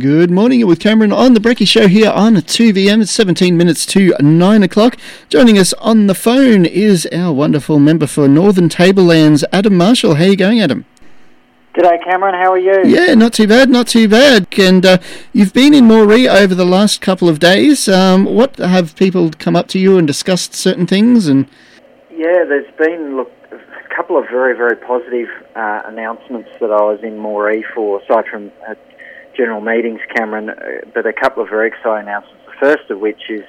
Good morning, you're with Cameron on The Brekkie Show here on 2VM. It's 17 minutes to 9 o'clock. Joining us on the phone is our wonderful member for Northern Tablelands, Adam Marshall. How are you going, Adam? G'day, Cameron. How are you? Yeah, not too bad. And you've been in Moree over the last couple of days. What have people come up to you and discussed certain things? And yeah, there's been, a couple of very, very positive announcements that I was in Moree for, aside from general meetings, Cameron, but a couple of very exciting announcements. The first of which is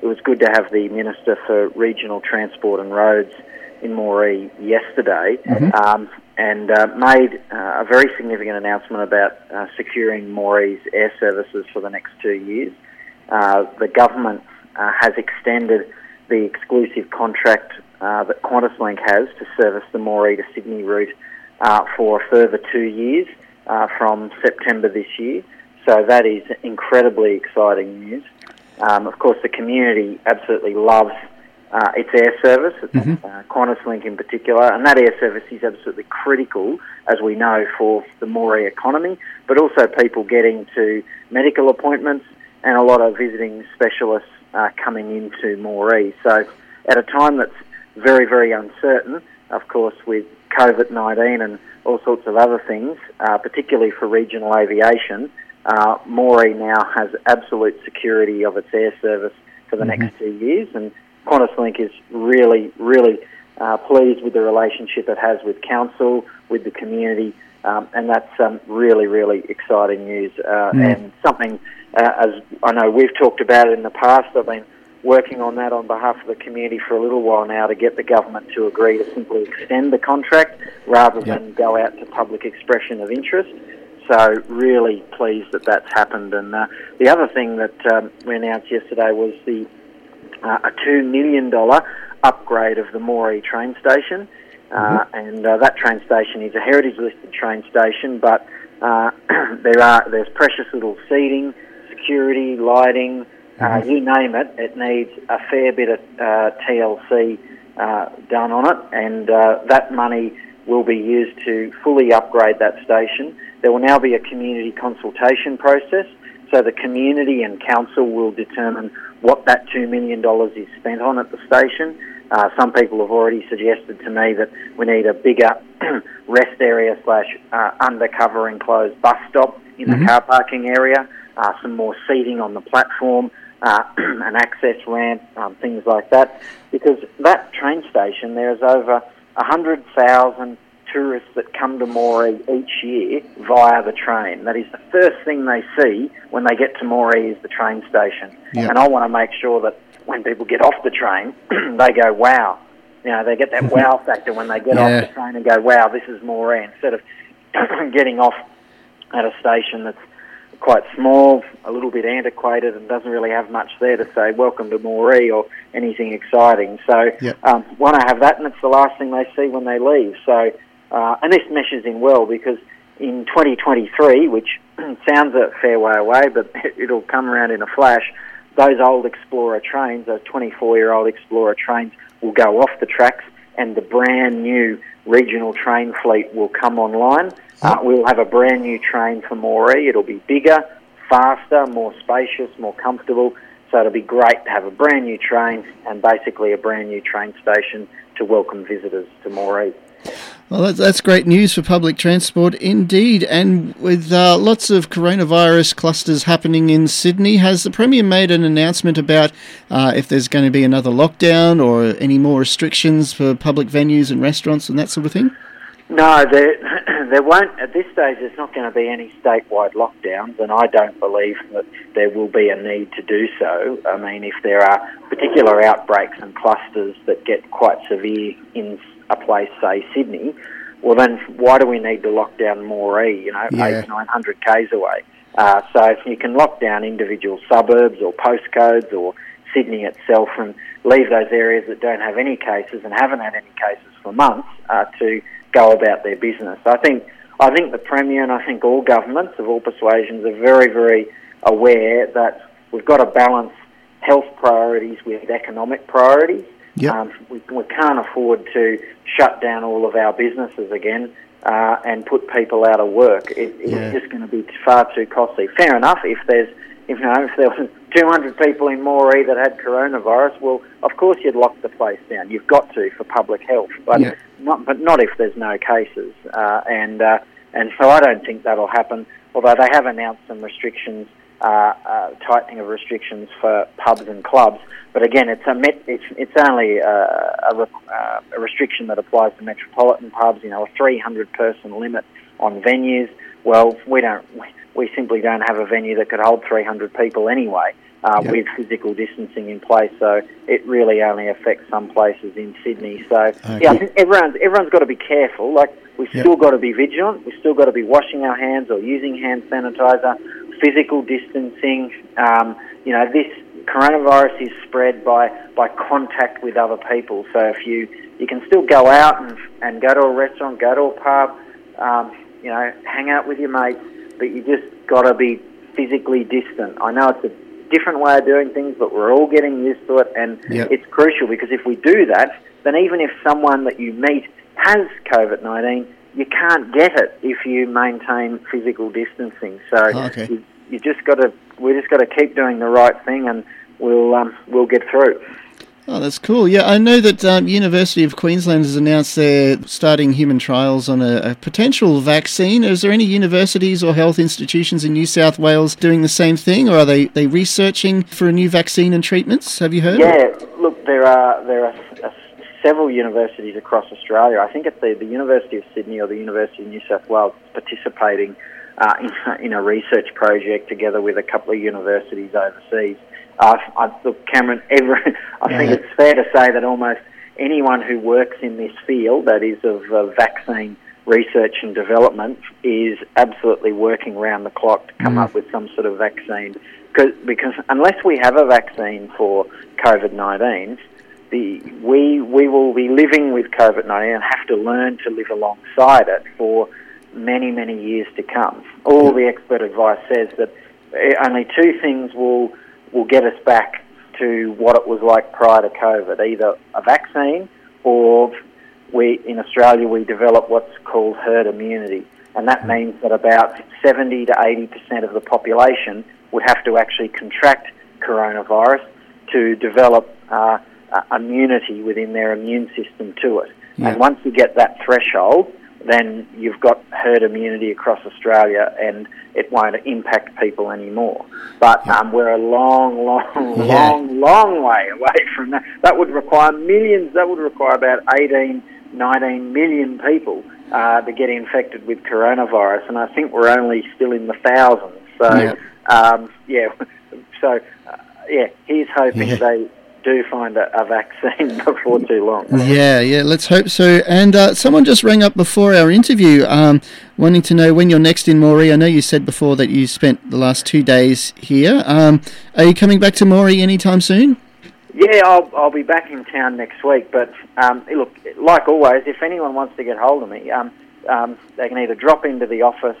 it was good to have the Minister for Regional Transport and Roads in Moree yesterday, and made a very significant announcement about securing Moree's air services for the next 2 years. The government has extended the exclusive contract that QantasLink has to service the Moree to Sydney route for a further 2 years. From September this year. So that is incredibly exciting news. Of course, the community absolutely loves its air service, QantasLink in particular, and that air service is absolutely critical, as we know, for the Moree economy, but also people getting to medical appointments and a lot of visiting specialists coming into Moree. So at a time that's very, very uncertain, of course, with COVID-19 and all sorts of other things, particularly for regional aviation, Moree now has absolute security of its air service for the next 2 years, and QantasLink is really, really pleased with the relationship it has with council, with the community, and that's really, really exciting news, and something, as I know we've talked about it in the past, I've been working on that on behalf of the community for a little while now to get the government to agree to simply extend the contract rather than go out to public expression of interest. So really pleased that that's happened. And the other thing that we announced yesterday was the a $2 million upgrade of the Moree train station. And that train station is a heritage listed train station, but there's precious little seating, security, lighting, you name it, it needs a fair bit of TLC done on it, and that money will be used to fully upgrade that station. There will now be a community consultation process, so the community and council will determine what that $2 million is spent on at the station. Some people have already suggested to me that we need a bigger rest area / undercover enclosed bus stop in the car parking area, some more seating on the platform, an access ramp, things like that. Because that train station, there is over 100,000 tourists that come to Moree each year via the train. That is the first thing they see when they get to Moree is the train station. Yep. And I want to make sure that when people get off the train, they go, wow. You know, they get that wow factor when they get off the train and go, wow, this is Moree, instead of getting off at a station that's quite small, a little bit antiquated, and doesn't really have much there to say welcome to Moree or anything exciting. So want to have that, and it's the last thing they see when they leave. So and this meshes in well, because in 2023, which sounds a fair way away, but it'll come around in a flash, those old Explorer trains, those 24-year-old Explorer trains, will go off the tracks, and the brand new regional train fleet will come online. We'll have a brand new train for Moree. It'll be bigger, faster, more spacious, more comfortable. So it'll be great to have a brand new train and basically a brand new train station to welcome visitors to Moree. Well, that's great news for public transport indeed. And with lots of coronavirus clusters happening in Sydney, has the Premier made an announcement about if there's going to be another lockdown or any more restrictions for public venues and restaurants and that sort of thing? No, there won't. At this stage, there's not going to be any statewide lockdowns, and I don't believe that there will be a need to do so. I mean, if there are particular outbreaks and clusters that get quite severe in a place, say Sydney, well then why do we need to lock down Moree, 800-900 k's away? So if you can lock down individual suburbs or postcodes or Sydney itself and leave those areas that don't have any cases and haven't had any cases for months to go about their business. I think the Premier and I think all governments of all persuasions are very, very aware that we've got to balance health priorities with economic priorities. We can't afford to shut down all of our businesses again and put people out of work. It's just going to be far too costly. Fair enough, if there was 200 people in Moree that had coronavirus, well, of course you'd lock the place down. You've got to for public health, but not if there's no cases. And so I don't think that'll happen. Although they have announced some restrictions, tightening of restrictions for pubs and clubs. But again, it's only a restriction that applies to metropolitan pubs. You know, a 300-person limit on venues. Well, we simply don't have a venue that could hold 300 people anyway with physical distancing in place. So it really only affects some places in Sydney. So, I think everyone's got to be careful. Like, we've still got to be vigilant. We've still got to be washing our hands or using hand sanitizer, physical distancing. This coronavirus is spread by contact with other people. So if you can still go out and go to a restaurant, go to a pub, hang out with your mates, but you just got to be physically distant. I know it's a different way of doing things, but we're all getting used to it, and it's crucial, because if we do that, then even if someone that you meet has COVID-19, you can't get it if you maintain physical distancing. So you just got to. We just got to keep doing the right thing, and we'll get through. Oh, that's cool. Yeah, I know that University of Queensland has announced they're starting human trials on a potential vaccine. Is there any universities or health institutions in New South Wales doing the same thing, or are they researching for a new vaccine and treatments? Have you heard? Look, there are several universities across Australia. I think it's the University of Sydney or the University of New South Wales participating in a research project together with a couple of universities overseas. Think it's fair to say that almost anyone who works in this field, that is of vaccine research and development, is absolutely working round the clock to come up with some sort of vaccine. Because unless we have a vaccine for COVID-19, we will be living with COVID-19 and have to learn to live alongside it for many, many years to come. All the expert advice says that only two things will get us back to what it was like prior to COVID, either a vaccine or in Australia we develop what's called herd immunity. And that means that about 70 to 80% of the population would have to actually contract coronavirus to develop immunity within their immune system to it. Yeah. And once you get that threshold, then you've got herd immunity across Australia, and it won't impact people anymore. But we're a long way away from that. That would require millions. That would require about 18, 19 million people to get infected with coronavirus, and I think we're only still in the thousands. So he's hoping they do find a vaccine before too long. Yeah, let's hope so. And someone just rang up before our interview wanting to know when you're next in Moree. I know you said before that you spent the last 2 days here. Are you coming back to Moree anytime soon? Yeah, I'll be back in town next week. But look, like always, if anyone wants to get hold of me, they can either drop into the office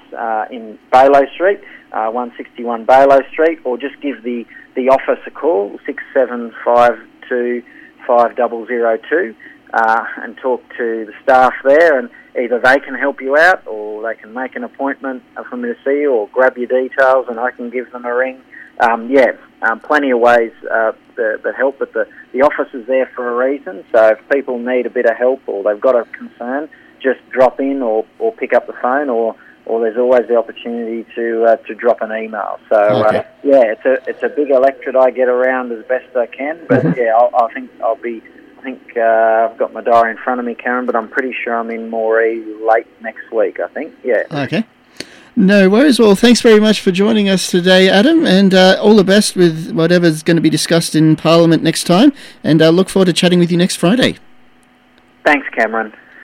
in Baylow Street, 161 Baylow Street, or just give the office a call, 67525002, and talk to the staff there, and either they can help you out or they can make an appointment for me to see you, or grab your details and I can give them a ring. Plenty of ways that help, but the office is there for a reason, so if people need a bit of help or they've got a concern, just drop in or pick up the phone, or there's always the opportunity to drop an email. So, it's a big electorate. I get around as best I can, but I think I've got my diary in front of me, Karen, but I'm pretty sure I'm in Moree late next week, I think. Yeah. Okay. No worries. Well, thanks very much for joining us today, Adam, and all the best with whatever's going to be discussed in Parliament next time, and I look forward to chatting with you next Friday. Thanks, Cameron.